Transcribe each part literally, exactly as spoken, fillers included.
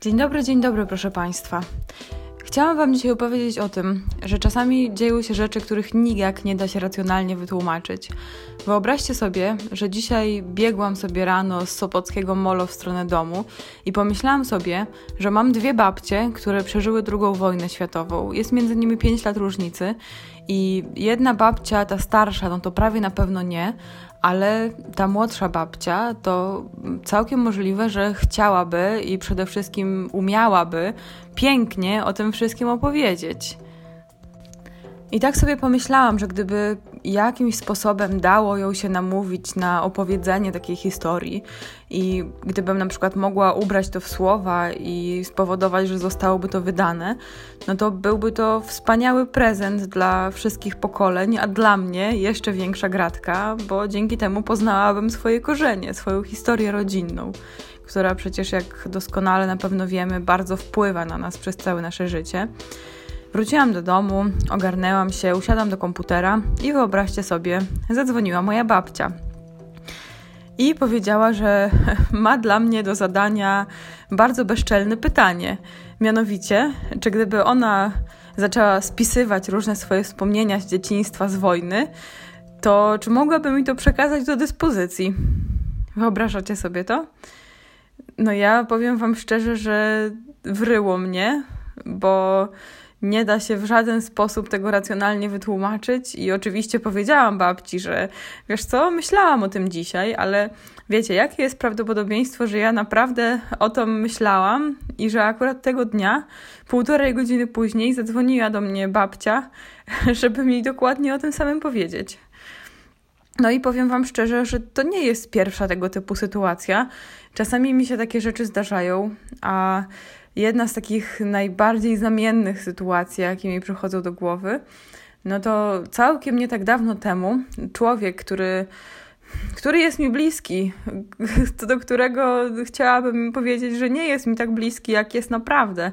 Dzień dobry, dzień dobry, proszę Państwa. Chciałam Wam dzisiaj opowiedzieć o tym, że czasami dzieją się rzeczy, których nijak nie da się racjonalnie wytłumaczyć. Wyobraźcie sobie, że dzisiaj biegłam sobie rano z Sopockiego Molo w stronę domu i pomyślałam sobie, że mam dwie babcie, które przeżyły drugą wojnę światową. Jest między nimi pięć lat różnicy i jedna babcia, ta starsza, no to prawie na pewno nie, ale ta młodsza babcia to całkiem możliwe, że chciałaby i przede wszystkim umiałaby pięknie o tym wszystkim opowiedzieć. I tak sobie pomyślałam, że gdyby jakimś sposobem dało ją się namówić na opowiedzenie takiej historii i gdybym na przykład mogła ubrać to w słowa i spowodować, że zostałoby to wydane, no to byłby to wspaniały prezent dla wszystkich pokoleń, a dla mnie jeszcze większa gratka, bo dzięki temu poznałabym swoje korzenie, swoją historię rodzinną, która przecież, jak doskonale na pewno wiemy, bardzo wpływa na nas przez całe nasze życie. Wróciłam do domu, ogarnęłam się, usiadłam do komputera i wyobraźcie sobie, zadzwoniła moja babcia. I powiedziała, że ma dla mnie do zadania bardzo bezczelne pytanie. Mianowicie, czy gdyby ona zaczęła spisywać różne swoje wspomnienia z dzieciństwa, z wojny, to czy mogłaby mi to przekazać do dyspozycji? Wyobrażacie sobie to? No ja powiem Wam szczerze, że wryło mnie, bo nie da się w żaden sposób tego racjonalnie wytłumaczyć i oczywiście powiedziałam babci, że wiesz co, myślałam o tym dzisiaj, ale wiecie, jakie jest prawdopodobieństwo, że ja naprawdę o tym myślałam i że akurat tego dnia, półtorej godziny później zadzwoniła do mnie babcia, żeby mi dokładnie o tym samym powiedzieć. No i powiem Wam szczerze, że to nie jest pierwsza tego typu sytuacja. Czasami mi się takie rzeczy zdarzają, a jedna z takich najbardziej zamiennych sytuacji, jakie mi przychodzą do głowy, no to całkiem nie tak dawno temu człowiek, który, który jest mi bliski, do którego chciałabym powiedzieć, że nie jest mi tak bliski, jak jest naprawdę,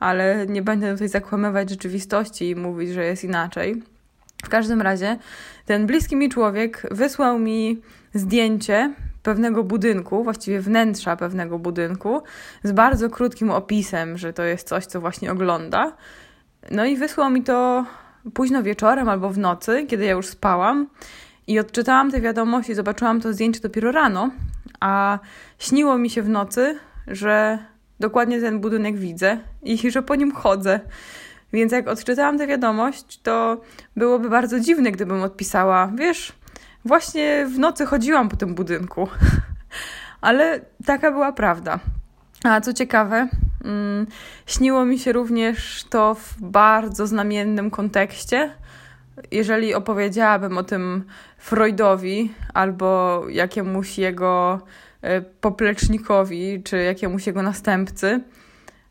ale nie będę tutaj zakłamywać rzeczywistości i mówić, że jest inaczej. W każdym razie ten bliski mi człowiek wysłał mi zdjęcie pewnego budynku, właściwie wnętrza pewnego budynku, z bardzo krótkim opisem, że to jest coś, co właśnie ogląda. No i wysłał mi to późno wieczorem albo w nocy, kiedy ja już spałam i odczytałam tę wiadomość i zobaczyłam to zdjęcie dopiero rano, a śniło mi się w nocy, że dokładnie ten budynek widzę i że po nim chodzę. Więc jak odczytałam tę wiadomość, to byłoby bardzo dziwne, gdybym odpisała, wiesz, właśnie w nocy chodziłam po tym budynku, ale taka była prawda. A co ciekawe, mm, śniło mi się również to w bardzo znamiennym kontekście. Jeżeli opowiedziałabym o tym Freudowi albo jakiemuś jego y, poplecznikowi czy jakiemuś jego następcy,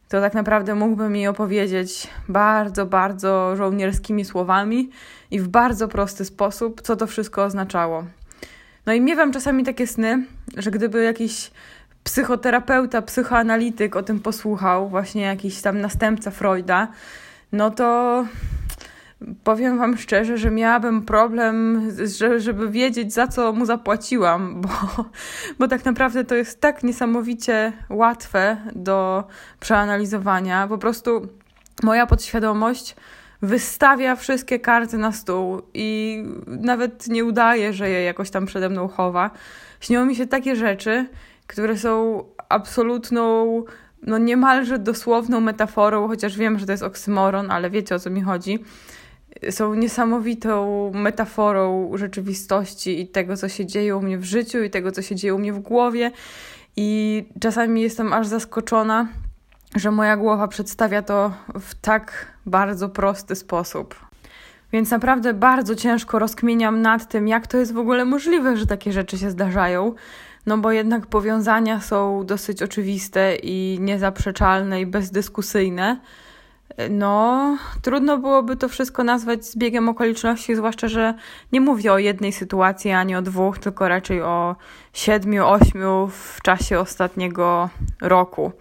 to tak naprawdę mógłbym jej opowiedzieć bardzo, bardzo żołnierskimi słowami i w bardzo prosty sposób, co to wszystko oznaczało. No i miewam czasami takie sny, że gdyby jakiś psychoterapeuta, psychoanalityk o tym posłuchał, właśnie jakiś tam następca Freuda, no to powiem Wam szczerze, że miałabym problem, żeby wiedzieć, za co mu zapłaciłam, bo, bo tak naprawdę to jest tak niesamowicie łatwe do przeanalizowania. Po prostu moja podświadomość wystawia wszystkie karty na stół i nawet nie udaje, że je jakoś tam przede mną chowa. Śnią mi się takie rzeczy, które są absolutną, no niemalże dosłowną metaforą, chociaż wiem, że to jest oksymoron, ale wiecie, o co mi chodzi. Są niesamowitą metaforą rzeczywistości i tego, co się dzieje u mnie w życiu i tego, co się dzieje u mnie w głowie. I czasami jestem aż zaskoczona, że moja głowa przedstawia to w tak bardzo prosty sposób. Więc naprawdę bardzo ciężko rozkminiam nad tym, jak to jest w ogóle możliwe, że takie rzeczy się zdarzają. No bo jednak powiązania są dosyć oczywiste i niezaprzeczalne i bezdyskusyjne. No, trudno byłoby to wszystko nazwać zbiegiem okoliczności, zwłaszcza, że nie mówię o jednej sytuacji, ani o dwóch, tylko raczej o siedmiu, ośmiu w czasie ostatniego roku.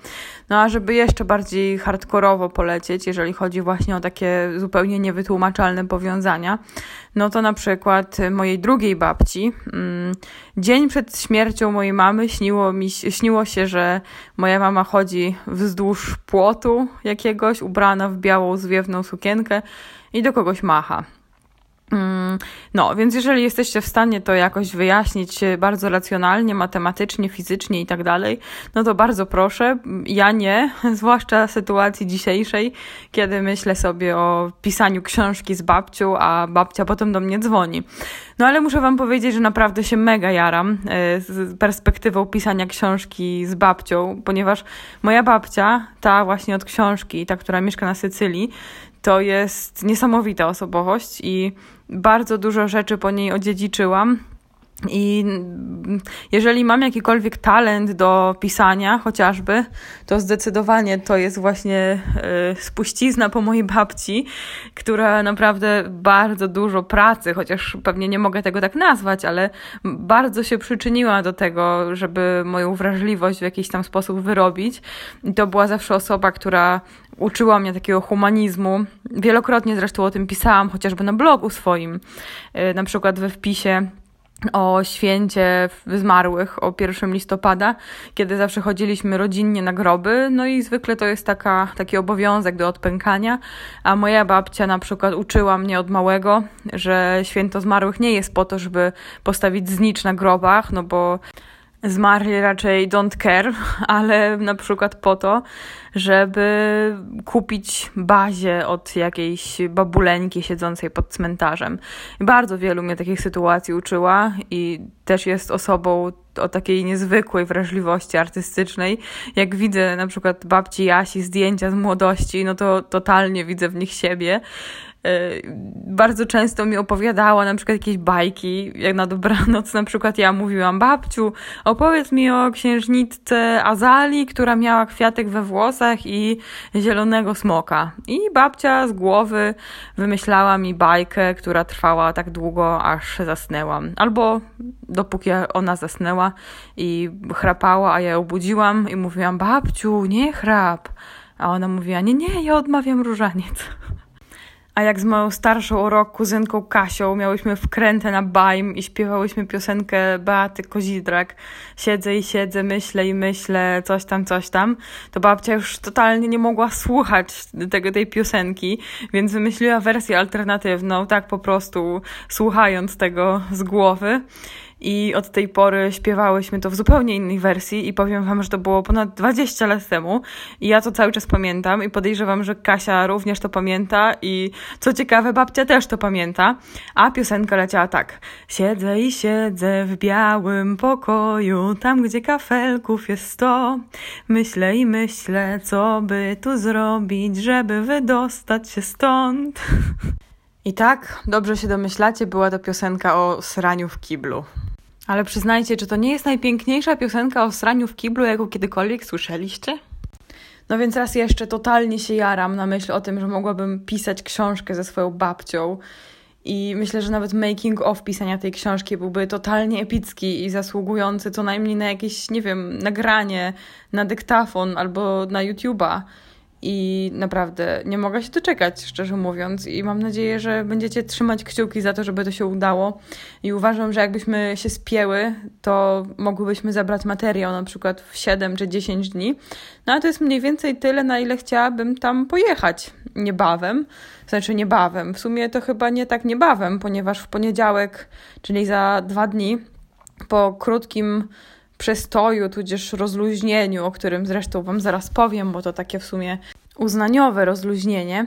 No a żeby jeszcze bardziej hardkorowo polecieć, jeżeli chodzi właśnie o takie zupełnie niewytłumaczalne powiązania, no to na przykład mojej drugiej babci, mm, dzień przed śmiercią mojej mamy śniło, mi, śniło się, że moja mama chodzi wzdłuż płotu jakiegoś, ubrana w białą, zwiewną sukienkę i do kogoś macha. No, więc jeżeli jesteście w stanie to jakoś wyjaśnić bardzo racjonalnie, matematycznie, fizycznie i tak dalej, no to bardzo proszę. Ja nie, zwłaszcza w sytuacji dzisiejszej, kiedy myślę sobie o pisaniu książki z babcią, a babcia potem do mnie dzwoni. No ale muszę wam powiedzieć, że naprawdę się mega jaram z perspektywą pisania książki z babcią, ponieważ moja babcia, ta właśnie od książki, ta, która mieszka na Sycylii, to jest niesamowita osobowość i bardzo dużo rzeczy po niej odziedziczyłam. I jeżeli mam jakikolwiek talent do pisania chociażby, to zdecydowanie to jest właśnie spuścizna po mojej babci, która naprawdę bardzo dużo pracy, chociaż pewnie nie mogę tego tak nazwać, ale bardzo się przyczyniła do tego, żeby moją wrażliwość w jakiś tam sposób wyrobić. I to była zawsze osoba, która uczyła mnie takiego humanizmu. Wielokrotnie zresztą o tym pisałam, chociażby na blogu swoim, na przykład we wpisie o święcie zmarłych, o pierwszego listopada, kiedy zawsze chodziliśmy rodzinnie na groby, no i zwykle to jest taka, taki obowiązek do odpękania, a moja babcia na przykład uczyła mnie od małego, że święto zmarłych nie jest po to, żeby postawić znicz na grobach, no bo zmarli raczej don't care, ale na przykład po to, żeby kupić bazię od jakiejś babuleńki siedzącej pod cmentarzem. Bardzo wielu mnie takich sytuacji uczyła i też jest osobą o takiej niezwykłej wrażliwości artystycznej. Jak widzę na przykład babci Jasi zdjęcia z młodości, no to totalnie widzę w nich siebie. Bardzo często mi opowiadała na przykład jakieś bajki, jak na dobranoc na przykład ja mówiłam: babciu, opowiedz mi o księżniczce Azali, która miała kwiatek we włosach i zielonego smoka. I babcia z głowy wymyślała mi bajkę, która trwała tak długo, aż zasnęłam. Albo dopóki ona zasnęła i chrapała, a ja ją budziłam i mówiłam: babciu, nie chrap. A ona mówiła: nie, nie, ja odmawiam różaniec. A jak z moją starszą o rok kuzynką Kasią miałyśmy wkrętę na bajm i śpiewałyśmy piosenkę Beaty Kozidrak „Siedzę i siedzę, myślę i myślę, coś tam, coś tam”, to babcia już totalnie nie mogła słuchać tego, tej piosenki, więc wymyśliła wersję alternatywną, tak po prostu słuchając tego z głowy. I od tej pory śpiewałyśmy to w zupełnie innej wersji i powiem wam, że to było ponad dwadzieścia lat temu i ja to cały czas pamiętam i podejrzewam, że Kasia również to pamięta i co ciekawe babcia też to pamięta, a piosenka leciała tak: siedzę i siedzę w białym pokoju, tam gdzie kafelków jest sto, myślę i myślę, co by tu zrobić, żeby wydostać się stąd. I tak, dobrze się domyślacie, była to piosenka o sraniu w kiblu. Ale przyznajcie, czy to nie jest najpiękniejsza piosenka o sraniu w kiblu, jaką kiedykolwiek słyszeliście? No więc raz jeszcze totalnie się jaram na myśl o tym, że mogłabym pisać książkę ze swoją babcią. I myślę, że nawet making of pisania tej książki byłby totalnie epicki i zasługujący co najmniej na jakieś, nie wiem, nagranie, na dyktafon albo na YouTube'a. I naprawdę nie mogę się doczekać, szczerze mówiąc, i mam nadzieję, że będziecie trzymać kciuki za to, żeby to się udało. I uważam, że jakbyśmy się spięły, to mogłybyśmy zabrać materiał na przykład w siedem czy dziesięć dni. No ale to jest mniej więcej tyle, na ile chciałabym tam pojechać niebawem. Znaczy niebawem, w sumie to chyba nie tak niebawem, ponieważ w poniedziałek, czyli za dwa dni, po krótkim przestoju, tudzież rozluźnieniu, o którym zresztą wam zaraz powiem, bo to takie w sumie uznaniowe rozluźnienie.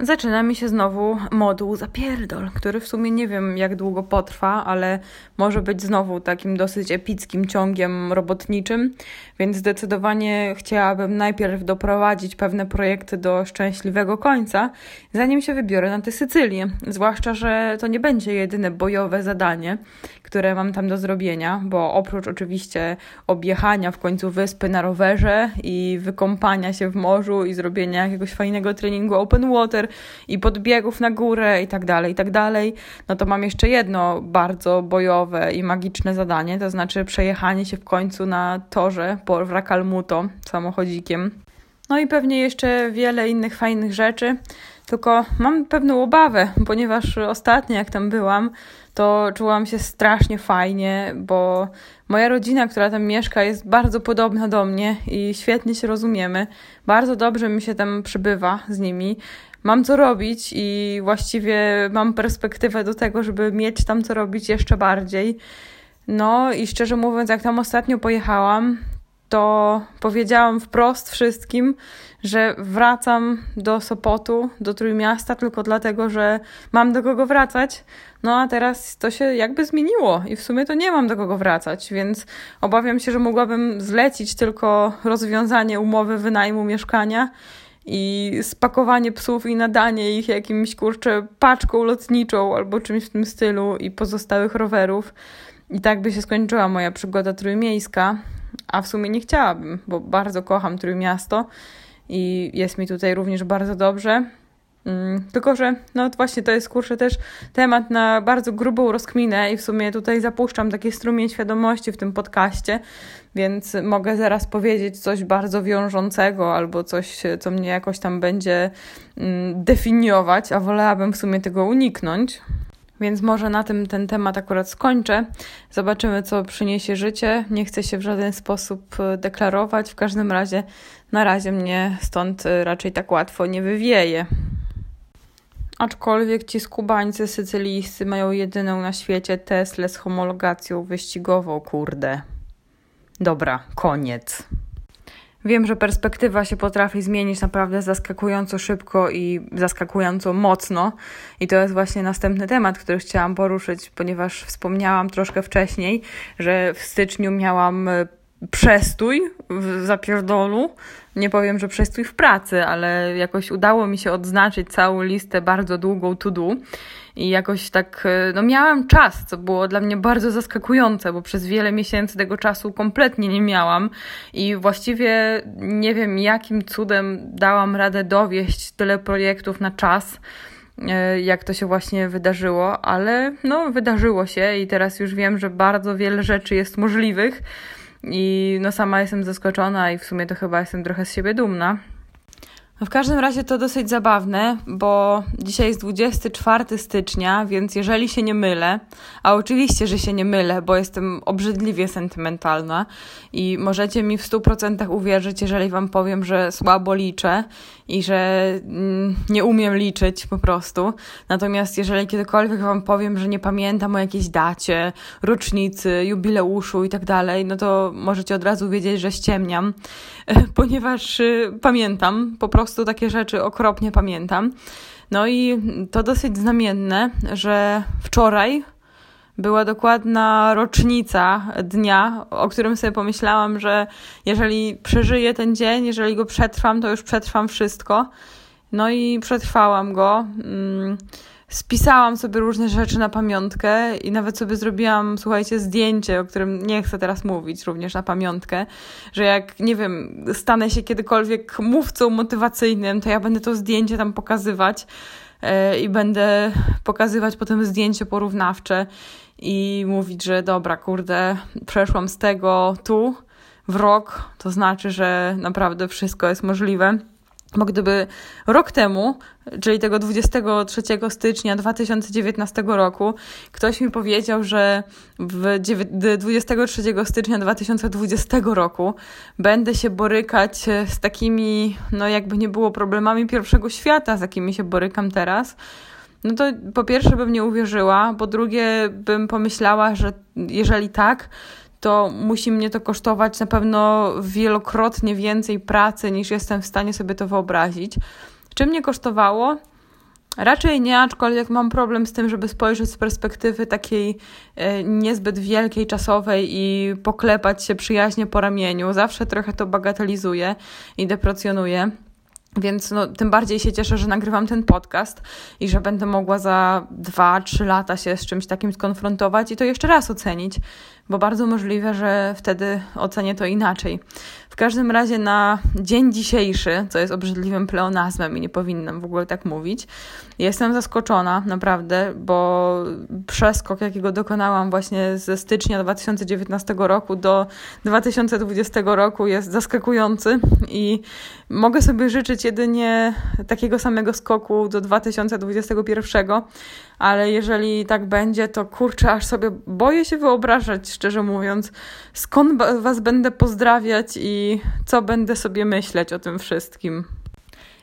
zaczyna mi się znowu moduł zapierdol, który w sumie nie wiem jak długo potrwa, ale może być znowu takim dosyć epickim ciągiem robotniczym, więc zdecydowanie chciałabym najpierw doprowadzić pewne projekty do szczęśliwego końca, zanim się wybiorę na tę Sycylię, zwłaszcza, że to nie będzie jedyne bojowe zadanie, które mam tam do zrobienia, bo oprócz oczywiście objechania w końcu wyspy na rowerze i wykąpania się w morzu i zrobienia jakiegoś fajnego treningu open water, i podbiegów na górę i tak dalej, i tak dalej, no to mam jeszcze jedno bardzo bojowe i magiczne zadanie, to znaczy przejechanie się w końcu na torze po Wrakalmuto samochodzikiem. No i pewnie jeszcze wiele innych fajnych rzeczy, tylko mam pewną obawę, ponieważ ostatnio jak tam byłam, to czułam się strasznie fajnie, bo moja rodzina, która tam mieszka, jest bardzo podobna do mnie i świetnie się rozumiemy. Bardzo dobrze mi się tam przybywa z nimi. Mam co robić i właściwie mam perspektywę do tego, żeby mieć tam co robić jeszcze bardziej. No i szczerze mówiąc, jak tam ostatnio pojechałam, to powiedziałam wprost wszystkim, że wracam do Sopotu, do Trójmiasta tylko dlatego, że mam do kogo wracać. No a teraz to się jakby zmieniło i w sumie to nie mam do kogo wracać, więc obawiam się, że mogłabym zlecić tylko rozwiązanie umowy wynajmu mieszkania i spakowanie psów i nadanie ich jakimś, kurczę, paczką lotniczą albo czymś w tym stylu i pozostałych rowerów. I tak by się skończyła moja przygoda trójmiejska, a w sumie nie chciałabym, bo bardzo kocham Trójmiasto i jest mi tutaj również bardzo dobrze. Tylko że no właśnie to jest, kurczę, też temat na bardzo grubą rozkminę i w sumie tutaj zapuszczam taki strumień świadomości w tym podcaście, więc mogę zaraz powiedzieć coś bardzo wiążącego albo coś, co mnie jakoś tam będzie definiować, a wolałabym w sumie tego uniknąć. Więc może na tym ten temat akurat skończę. Zobaczymy, co przyniesie życie. Nie chcę się w żaden sposób deklarować. W każdym razie na razie mnie stąd raczej tak łatwo nie wywieje. Aczkolwiek ci skubańcy sycylijscy mają jedyną na świecie Teslę z homologacją wyścigową, kurde. Dobra, koniec. Wiem, że perspektywa się potrafi zmienić naprawdę zaskakująco szybko i zaskakująco mocno. I to jest właśnie następny temat, który chciałam poruszyć, ponieważ wspomniałam troszkę wcześniej, że w styczniu miałam przestój w zapierdolu. Nie powiem, że przestój w pracy, ale jakoś udało mi się odznaczyć całą listę bardzo długą to do i jakoś tak, no miałam czas, co było dla mnie bardzo zaskakujące, bo przez wiele miesięcy tego czasu kompletnie nie miałam i właściwie nie wiem, jakim cudem dałam radę dowieść tyle projektów na czas, jak to się właśnie wydarzyło, ale no wydarzyło się i teraz już wiem, że bardzo wiele rzeczy jest możliwych. I no sama jestem zaskoczona i w sumie to chyba jestem trochę z siebie dumna. No w każdym razie to dosyć zabawne, bo dzisiaj jest dwudziestego czwartego stycznia, więc jeżeli się nie mylę, a oczywiście, że się nie mylę, bo jestem obrzydliwie sentymentalna i możecie mi w stu procentach uwierzyć, jeżeli wam powiem, że słabo liczę i że mm, nie umiem liczyć po prostu. Natomiast jeżeli kiedykolwiek wam powiem, że nie pamiętam o jakiejś dacie, rocznicy, jubileuszu i tak dalej, no to możecie od razu wiedzieć, że ściemniam, ponieważ y, pamiętam, po prostu prostu takie rzeczy okropnie pamiętam. No i to dosyć znamienne, że wczoraj była dokładna rocznica dnia, o którym sobie pomyślałam, że jeżeli przeżyję ten dzień, jeżeli go przetrwam, to już przetrwam wszystko. No i przetrwałam go. Spisałam sobie różne rzeczy na pamiątkę i nawet sobie zrobiłam, słuchajcie, zdjęcie, o którym nie chcę teraz mówić, również na pamiątkę, że jak, nie wiem, stanę się kiedykolwiek mówcą motywacyjnym, to ja będę to zdjęcie tam pokazywać yy, i będę pokazywać potem zdjęcie porównawcze i mówić, że dobra, kurde, przeszłam z tego tu w rok, to znaczy, że naprawdę wszystko jest możliwe. Bo gdyby rok temu, czyli tego dwudziestego trzeciego stycznia dwa tysiące dziewiętnastego roku, ktoś mi powiedział, że w dwudziestego trzeciego stycznia dwa tysiące dwudziestego roku będę się borykać z takimi, no jakby nie było, problemami pierwszego świata, z jakimi się borykam teraz, no to po pierwsze bym nie uwierzyła, po drugie bym pomyślała, że jeżeli tak, to musi mnie to kosztować na pewno wielokrotnie więcej pracy, niż jestem w stanie sobie to wyobrazić. Czy mnie kosztowało? Raczej nie, aczkolwiek mam problem z tym, żeby spojrzeć z perspektywy takiej e, niezbyt wielkiej, czasowej i poklepać się przyjaźnie po ramieniu. Zawsze trochę to bagatelizuję i deprecjonuję. Więc no, tym bardziej się cieszę, że nagrywam ten podcast i że będę mogła za dwa trzy lata się z czymś takim skonfrontować i to jeszcze raz ocenić, bo bardzo możliwe, że wtedy ocenię to inaczej. W każdym razie na dzień dzisiejszy, co jest obrzydliwym pleonazmem i nie powinnam w ogóle tak mówić, jestem zaskoczona naprawdę, bo przeskok, jakiego dokonałam właśnie ze stycznia dwa tysiące dziewiętnastego roku do dwa tysiące dwudziestego roku jest zaskakujący i mogę sobie życzyć jedynie takiego samego skoku do dwa tysiące dwudziestego pierwszego, ale jeżeli tak będzie, to kurczę, aż sobie boję się wyobrażać, szczerze mówiąc, skąd was będę pozdrawiać i co będę sobie myśleć o tym wszystkim.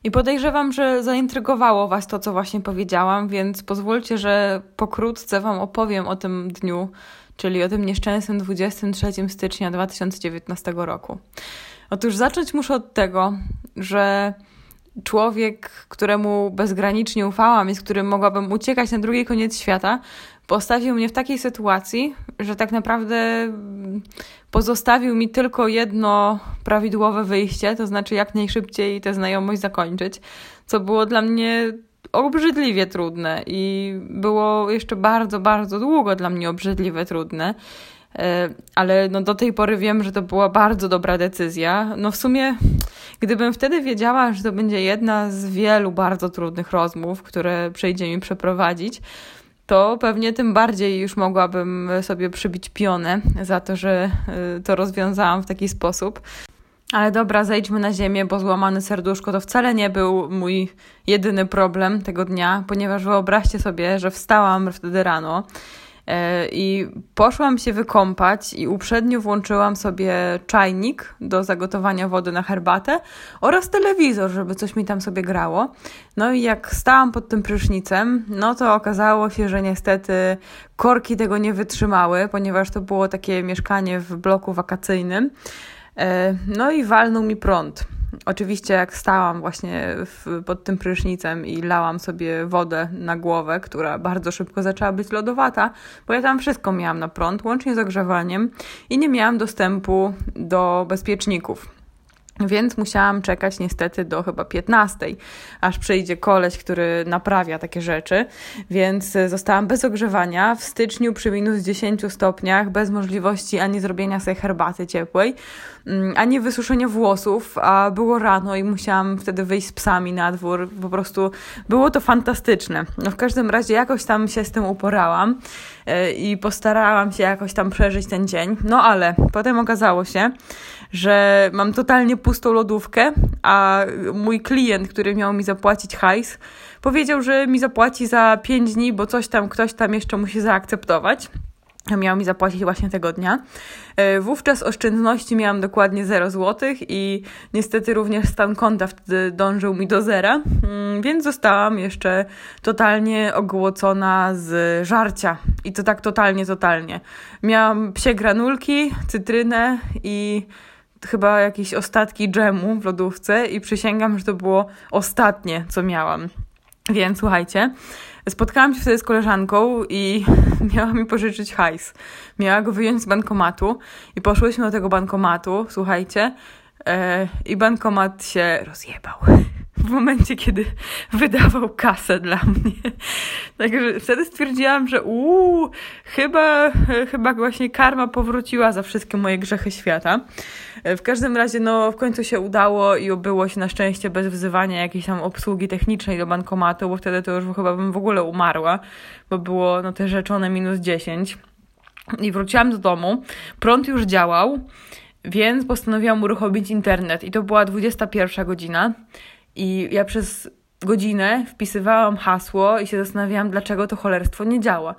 I podejrzewam, że zaintrygowało was to, co właśnie powiedziałam, więc pozwólcie, że pokrótce wam opowiem o tym dniu, czyli o tym nieszczęsnym dwudziestego trzeciego stycznia dwa tysiące dziewiętnastego roku. Otóż zacząć muszę od tego, że człowiek, któremu bezgranicznie ufałam i z którym mogłabym uciekać na drugi koniec świata, postawił mnie w takiej sytuacji, że tak naprawdę pozostawił mi tylko jedno prawidłowe wyjście, to znaczy jak najszybciej tę znajomość zakończyć, co było dla mnie obrzydliwie trudne i było jeszcze bardzo, bardzo długo dla mnie obrzydliwie trudne. Ale no do tej pory wiem, że to była bardzo dobra decyzja. No w sumie, gdybym wtedy wiedziała, że to będzie jedna z wielu bardzo trudnych rozmów, które przyjdzie mi przeprowadzić, to pewnie tym bardziej już mogłabym sobie przybić pionę za to, że to rozwiązałam w taki sposób. Ale dobra, zejdźmy na ziemię, bo złamane serduszko to wcale nie był mój jedyny problem tego dnia, ponieważ wyobraźcie sobie, że wstałam wtedy rano i poszłam się wykąpać i uprzednio włączyłam sobie czajnik do zagotowania wody na herbatę oraz telewizor, żeby coś mi tam sobie grało. No i jak stałam pod tym prysznicem, no to okazało się, że niestety korki tego nie wytrzymały, ponieważ to było takie mieszkanie w bloku wakacyjnym. No i walnął mi prąd. Oczywiście jak stałam właśnie w, pod tym prysznicem i lałam sobie wodę na głowę, która bardzo szybko zaczęła być lodowata, bo ja tam wszystko miałam na prąd, łącznie z ogrzewaniem i nie miałam dostępu do bezpieczników. Więc musiałam czekać niestety do chyba piętnastej, aż przyjdzie koleś, który naprawia takie rzeczy, więc zostałam bez ogrzewania w styczniu przy minus dziesięciu stopniach, bez możliwości ani zrobienia sobie herbaty ciepłej, ani wysuszenia włosów, a było rano i musiałam wtedy wyjść z psami na dwór, po prostu było to fantastyczne. No w każdym razie jakoś tam się z tym uporałam i postarałam się jakoś tam przeżyć ten dzień, no ale potem okazało się, że mam totalnie pustą lodówkę, a mój klient, który miał mi zapłacić hajs, powiedział, że mi zapłaci za pięć dni, bo coś tam, ktoś tam jeszcze musi zaakceptować. Miał mi zapłacić właśnie tego dnia. Wówczas oszczędności miałam dokładnie zero złotych i niestety również stan konta wtedy dążył mi do zera, więc zostałam jeszcze totalnie ogłocona z żarcia. I to tak totalnie, totalnie. Miałam psie granulki, cytrynę i chyba jakieś ostatki dżemu w lodówce i przysięgam, że to było ostatnie, co miałam. Więc słuchajcie, spotkałam się wtedy z koleżanką i miała mi pożyczyć hajs. Miała go wyjąć z bankomatu i poszłyśmy do tego bankomatu, słuchajcie, yy, i bankomat się rozjebał w momencie, kiedy wydawał kasę dla mnie. Także wtedy stwierdziłam, że uuu, chyba, chyba właśnie karma powróciła za wszystkie moje grzechy świata. W każdym razie no w końcu się udało i obyło się na szczęście bez wzywania jakiejś tam obsługi technicznej do bankomatu, bo wtedy to już chyba bym w ogóle umarła, bo było no te rzeczone minus dziesięć. I wróciłam do domu, prąd już działał, więc postanowiłam uruchomić internet i to była dwudziesta pierwsza godzina. I ja przez godzinę wpisywałam hasło i się zastanawiałam, dlaczego to cholerstwo nie działa.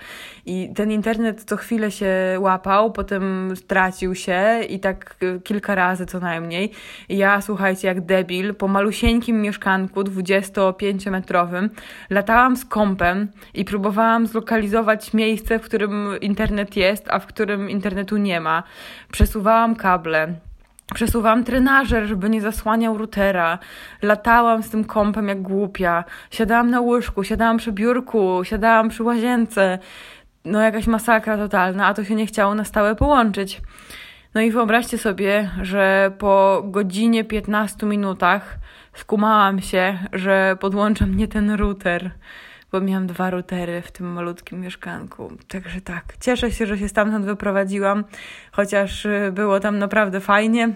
I ten internet co chwilę się łapał, potem tracił się i tak kilka razy co najmniej. I ja, słuchajcie, jak debil, po malusieńkim mieszkanku dwudziestopięciometrowym latałam z kompem i próbowałam zlokalizować miejsce, w którym internet jest, a w którym internetu nie ma. Przesuwałam kable. Przesuwałam trenażer, żeby nie zasłaniał routera. Latałam z tym kompem jak głupia. Siadałam na łóżku, siadałam przy biurku, siadałam przy łazience. No jakaś masakra totalna, a to się nie chciało na stałe połączyć. No i wyobraźcie sobie, że po godzinie piętnastu minutach skumałam się, że podłącza mnie ten router, bo miałam dwa routery w tym malutkim mieszkanku. Także tak, cieszę się, że się stamtąd wyprowadziłam, chociaż było tam naprawdę fajnie.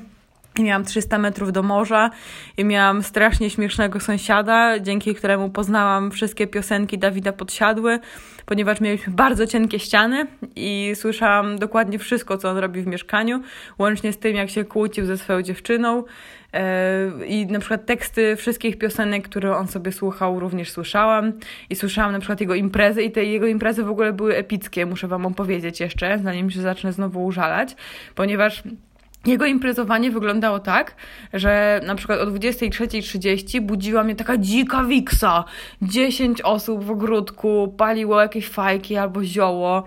I miałam trzysta metrów do morza i miałam strasznie śmiesznego sąsiada, dzięki któremu poznałam wszystkie piosenki Dawida Podsiadły, ponieważ mieliśmy bardzo cienkie ściany i słyszałam dokładnie wszystko, co on robi w mieszkaniu, łącznie z tym, jak się kłócił ze swoją dziewczyną. I na przykład teksty wszystkich piosenek, które on sobie słuchał, również słyszałam. I słyszałam na przykład jego imprezy i te jego imprezy w ogóle były epickie, muszę wam opowiedzieć jeszcze, zanim się zacznę znowu użalać, ponieważ jego imprezowanie wyglądało tak, że na przykład o dwudziestej trzeciej trzydzieści budziła mnie taka dzika wiksa. dziesięć osób w ogródku paliło jakieś fajki albo zioło.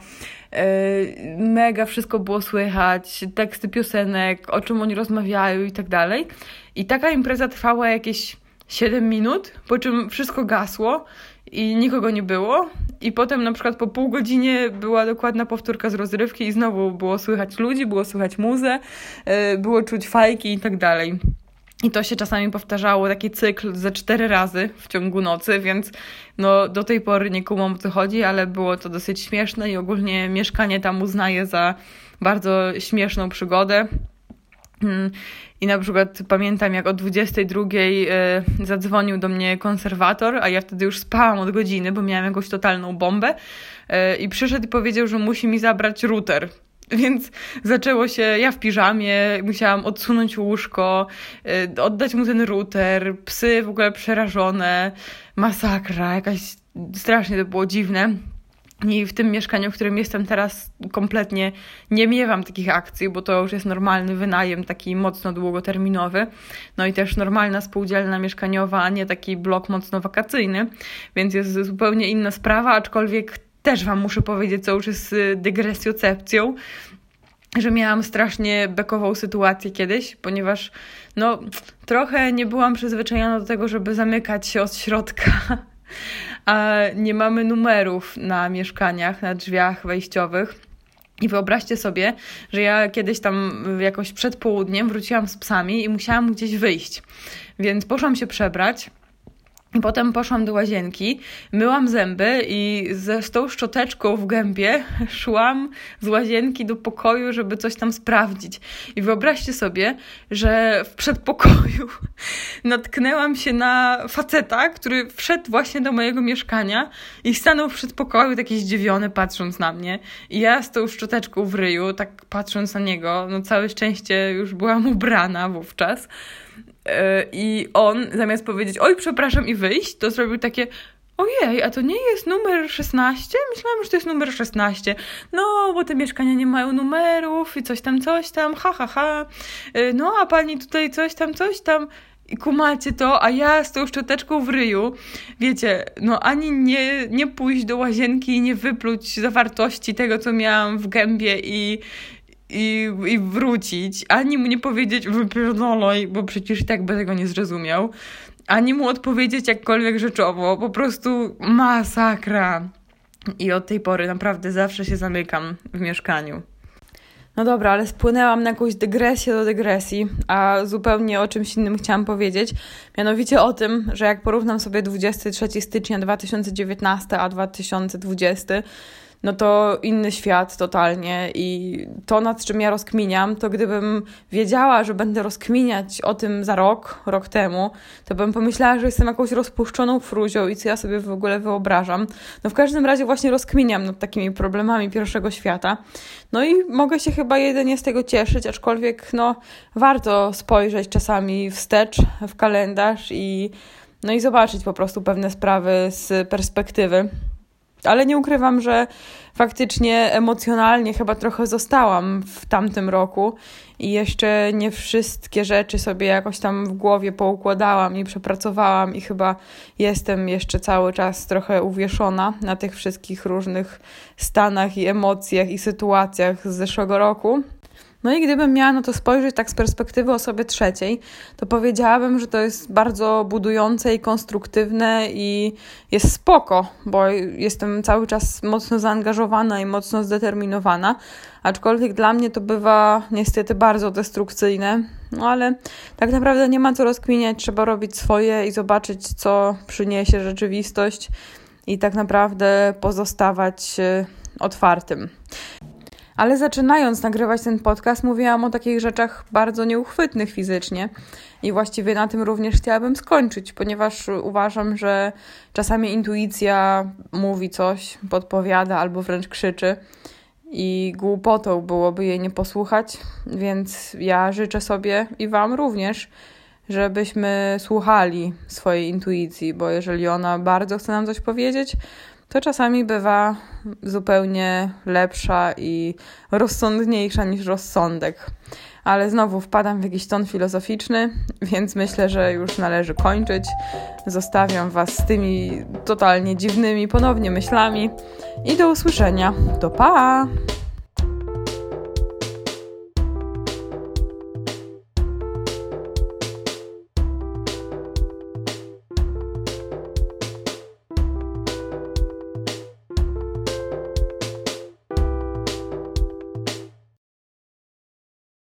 Mega wszystko było słychać, teksty piosenek, o czym oni rozmawiają i tak dalej. I taka impreza trwała jakieś siedem minut, po czym wszystko gasło i nikogo nie było. I potem na przykład po pół godzinie była dokładna powtórka z rozrywki i znowu było słychać ludzi, było słychać muzę, było czuć fajki i tak dalej. I to się czasami powtarzało, taki cykl ze cztery razy w ciągu nocy, więc no do tej pory nie kumam, o co chodzi, ale było to dosyć śmieszne i ogólnie mieszkanie tam uznaję za bardzo śmieszną przygodę. I na przykład pamiętam, jak o dwudziestej drugiej zadzwonił do mnie konserwator, a ja wtedy już spałam od godziny, bo miałam jakąś totalną bombę i przyszedł i powiedział, że musi mi zabrać router. Więc zaczęło się, ja w piżamie, musiałam odsunąć łóżko, oddać mu ten router, psy w ogóle przerażone, masakra, jakaś strasznie to było dziwne. I w tym mieszkaniu, w którym jestem teraz, kompletnie nie miewam takich akcji, bo to już jest normalny wynajem, taki mocno długoterminowy. No i też normalna spółdzielna mieszkaniowa, a nie taki blok mocno wakacyjny, więc jest zupełnie inna sprawa, aczkolwiek też wam muszę powiedzieć, co już jest dygresjocepcją, że miałam strasznie bekową sytuację kiedyś, ponieważ no trochę nie byłam przyzwyczajona do tego, żeby zamykać się od środka. A nie mamy numerów na mieszkaniach, na drzwiach wejściowych. I wyobraźcie sobie, że ja kiedyś tam jakoś przed południem wróciłam z psami i musiałam gdzieś wyjść. Więc poszłam się przebrać. I potem poszłam do łazienki, myłam zęby i ze, z tą szczoteczką w gębie szłam z łazienki do pokoju, żeby coś tam sprawdzić. I wyobraźcie sobie, że w przedpokoju natknęłam się na faceta, który wszedł właśnie do mojego mieszkania i stanął w przedpokoju taki zdziwiony, patrząc na mnie. I ja z tą szczoteczką w ryju, tak patrząc na niego, no całe szczęście już byłam ubrana wówczas. I on zamiast powiedzieć oj, przepraszam i wyjść, to zrobił takie ojej, a to nie jest numer szesnaście? Myślałam, że to jest numer szesnaście. No, bo te mieszkania nie mają numerów i coś tam, coś tam, ha, ha, ha. No, a pani tutaj coś tam, coś tam. I kumacie to, a ja z tą szczoteczką w ryju, wiecie, no ani nie, nie pójść do łazienki i nie wypluć zawartości tego, co miałam w gębie i... I, i wrócić, ani mu nie powiedzieć wypierdolaj, bo przecież i tak by tego nie zrozumiał, ani mu odpowiedzieć jakkolwiek rzeczowo, po prostu masakra. I od tej pory naprawdę zawsze się zamykam w mieszkaniu. No dobra, ale spłynęłam na jakąś dygresję do dygresji, a zupełnie o czymś innym chciałam powiedzieć, mianowicie o tym, że jak porównam sobie dwudziestego trzeciego stycznia dwa tysiące dziewiętnastego a dwa tysiące dwudziesty, no to inny świat totalnie i to, nad czym ja rozkminiam, to gdybym wiedziała, że będę rozkminiać o tym za rok, rok temu, to bym pomyślała, że jestem jakąś rozpuszczoną fruzią i co ja sobie w ogóle wyobrażam. No w każdym razie właśnie rozkminiam nad takimi problemami pierwszego świata. No i mogę się chyba jedynie z tego cieszyć, aczkolwiek no warto spojrzeć czasami wstecz w kalendarz i, no i zobaczyć po prostu pewne sprawy z perspektywy. Ale nie ukrywam, że faktycznie emocjonalnie chyba trochę zostałam w tamtym roku i jeszcze nie wszystkie rzeczy sobie jakoś tam w głowie poukładałam i przepracowałam i chyba jestem jeszcze cały czas trochę uwieszona na tych wszystkich różnych stanach i emocjach i sytuacjach z zeszłego roku. No i gdybym miała na to spojrzeć tak z perspektywy osoby trzeciej, to powiedziałabym, że to jest bardzo budujące i konstruktywne i jest spoko, bo jestem cały czas mocno zaangażowana i mocno zdeterminowana, aczkolwiek dla mnie to bywa niestety bardzo destrukcyjne, no ale tak naprawdę nie ma co rozkminiać, trzeba robić swoje i zobaczyć, co przyniesie rzeczywistość i tak naprawdę pozostawać otwartym. Ale zaczynając nagrywać ten podcast, mówiłam o takich rzeczach bardzo nieuchwytnych fizycznie i właściwie na tym również chciałabym skończyć, ponieważ uważam, że czasami intuicja mówi coś, podpowiada albo wręcz krzyczy i głupotą byłoby jej nie posłuchać, więc ja życzę sobie i Wam również, żebyśmy słuchali swojej intuicji, bo jeżeli ona bardzo chce nam coś powiedzieć, to czasami bywa zupełnie lepsza i rozsądniejsza niż rozsądek. Ale znowu wpadam w jakiś ton filozoficzny, więc myślę, że już należy kończyć. Zostawiam Was z tymi totalnie dziwnymi ponownie myślami i do usłyszenia. To pa!